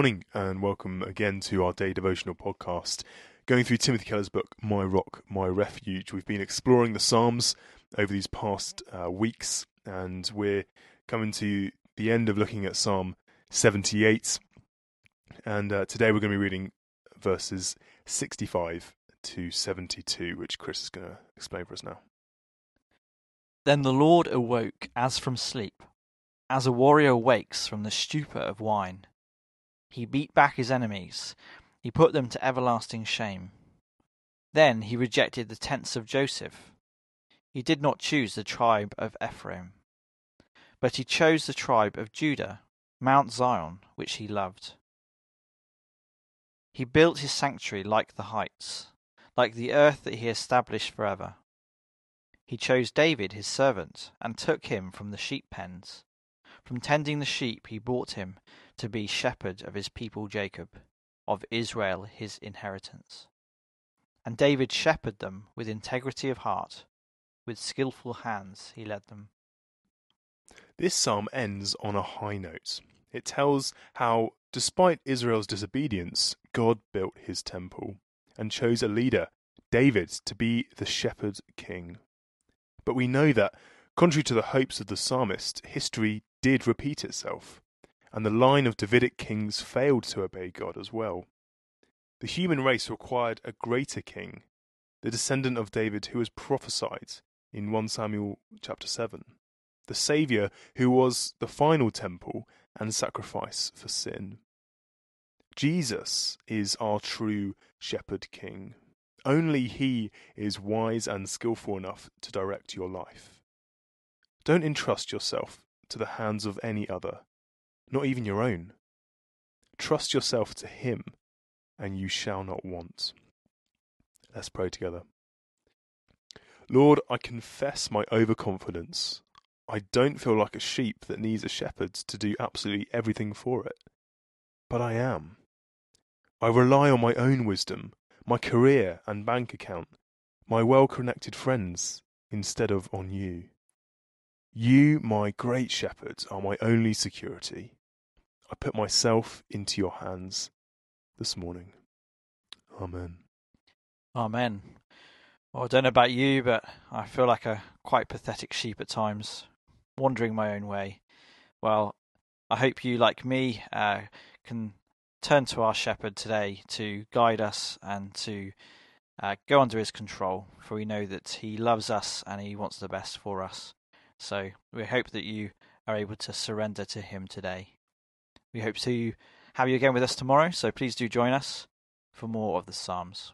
morning and welcome again to our day devotional podcast, going through Timothy Keller's book, My Rock, My Refuge. We've been exploring the Psalms over these past weeks, and we're coming to the end of looking at Psalm 78, and today we're going to be reading verses 65 to 72, which Chris is going to explain for us now. Then the Lord awoke as from sleep, as a warrior wakes from the stupor of wine. He beat back his enemies, he put them to everlasting shame. Then he rejected the tents of Joseph. He did not choose the tribe of Ephraim, but he chose the tribe of Judah, Mount Zion, which he loved. He built his sanctuary like the heights, like the earth that he established forever. He chose David his servant, and took him from the sheep pens. From tending the sheep he brought him to be shepherd of his people Jacob, of Israel his inheritance. And David shepherded them with integrity of heart, with skillful hands he led them. This psalm ends on a high note. It tells how, despite Israel's disobedience, God built his temple and chose a leader, David, to be the shepherd king. But we know that, contrary to the hopes of the psalmist, history did repeat itself, and the line of Davidic kings failed to obey God as well. The human race required a greater king, the descendant of David who was prophesied in 1 Samuel chapter 7, the Saviour who was the final temple and sacrifice for sin. Jesus is our true shepherd king. Only he is wise and skillful enough to direct your life. Don't entrust yourself to the hands of any other, not even your own. Trust yourself to him, and you shall not want. Let's pray together. Lord, I confess my overconfidence. I don't feel like a sheep that needs a shepherd to do absolutely everything for it. But I am. I rely on my own wisdom, my career and bank account, my well-connected friends, instead of on you. You, my great shepherd, are my only security. I put myself into your hands this morning. Amen. Amen. Well, I don't know about you, but I feel like a quite pathetic sheep at times, wandering my own way. Well, I hope you, like me, can turn to our shepherd today to guide us and to go under his control, for we know that he loves us and he wants the best for us. So we hope that you are able to surrender to him today. We hope to have you again with us tomorrow, so please do join us for more of the Psalms.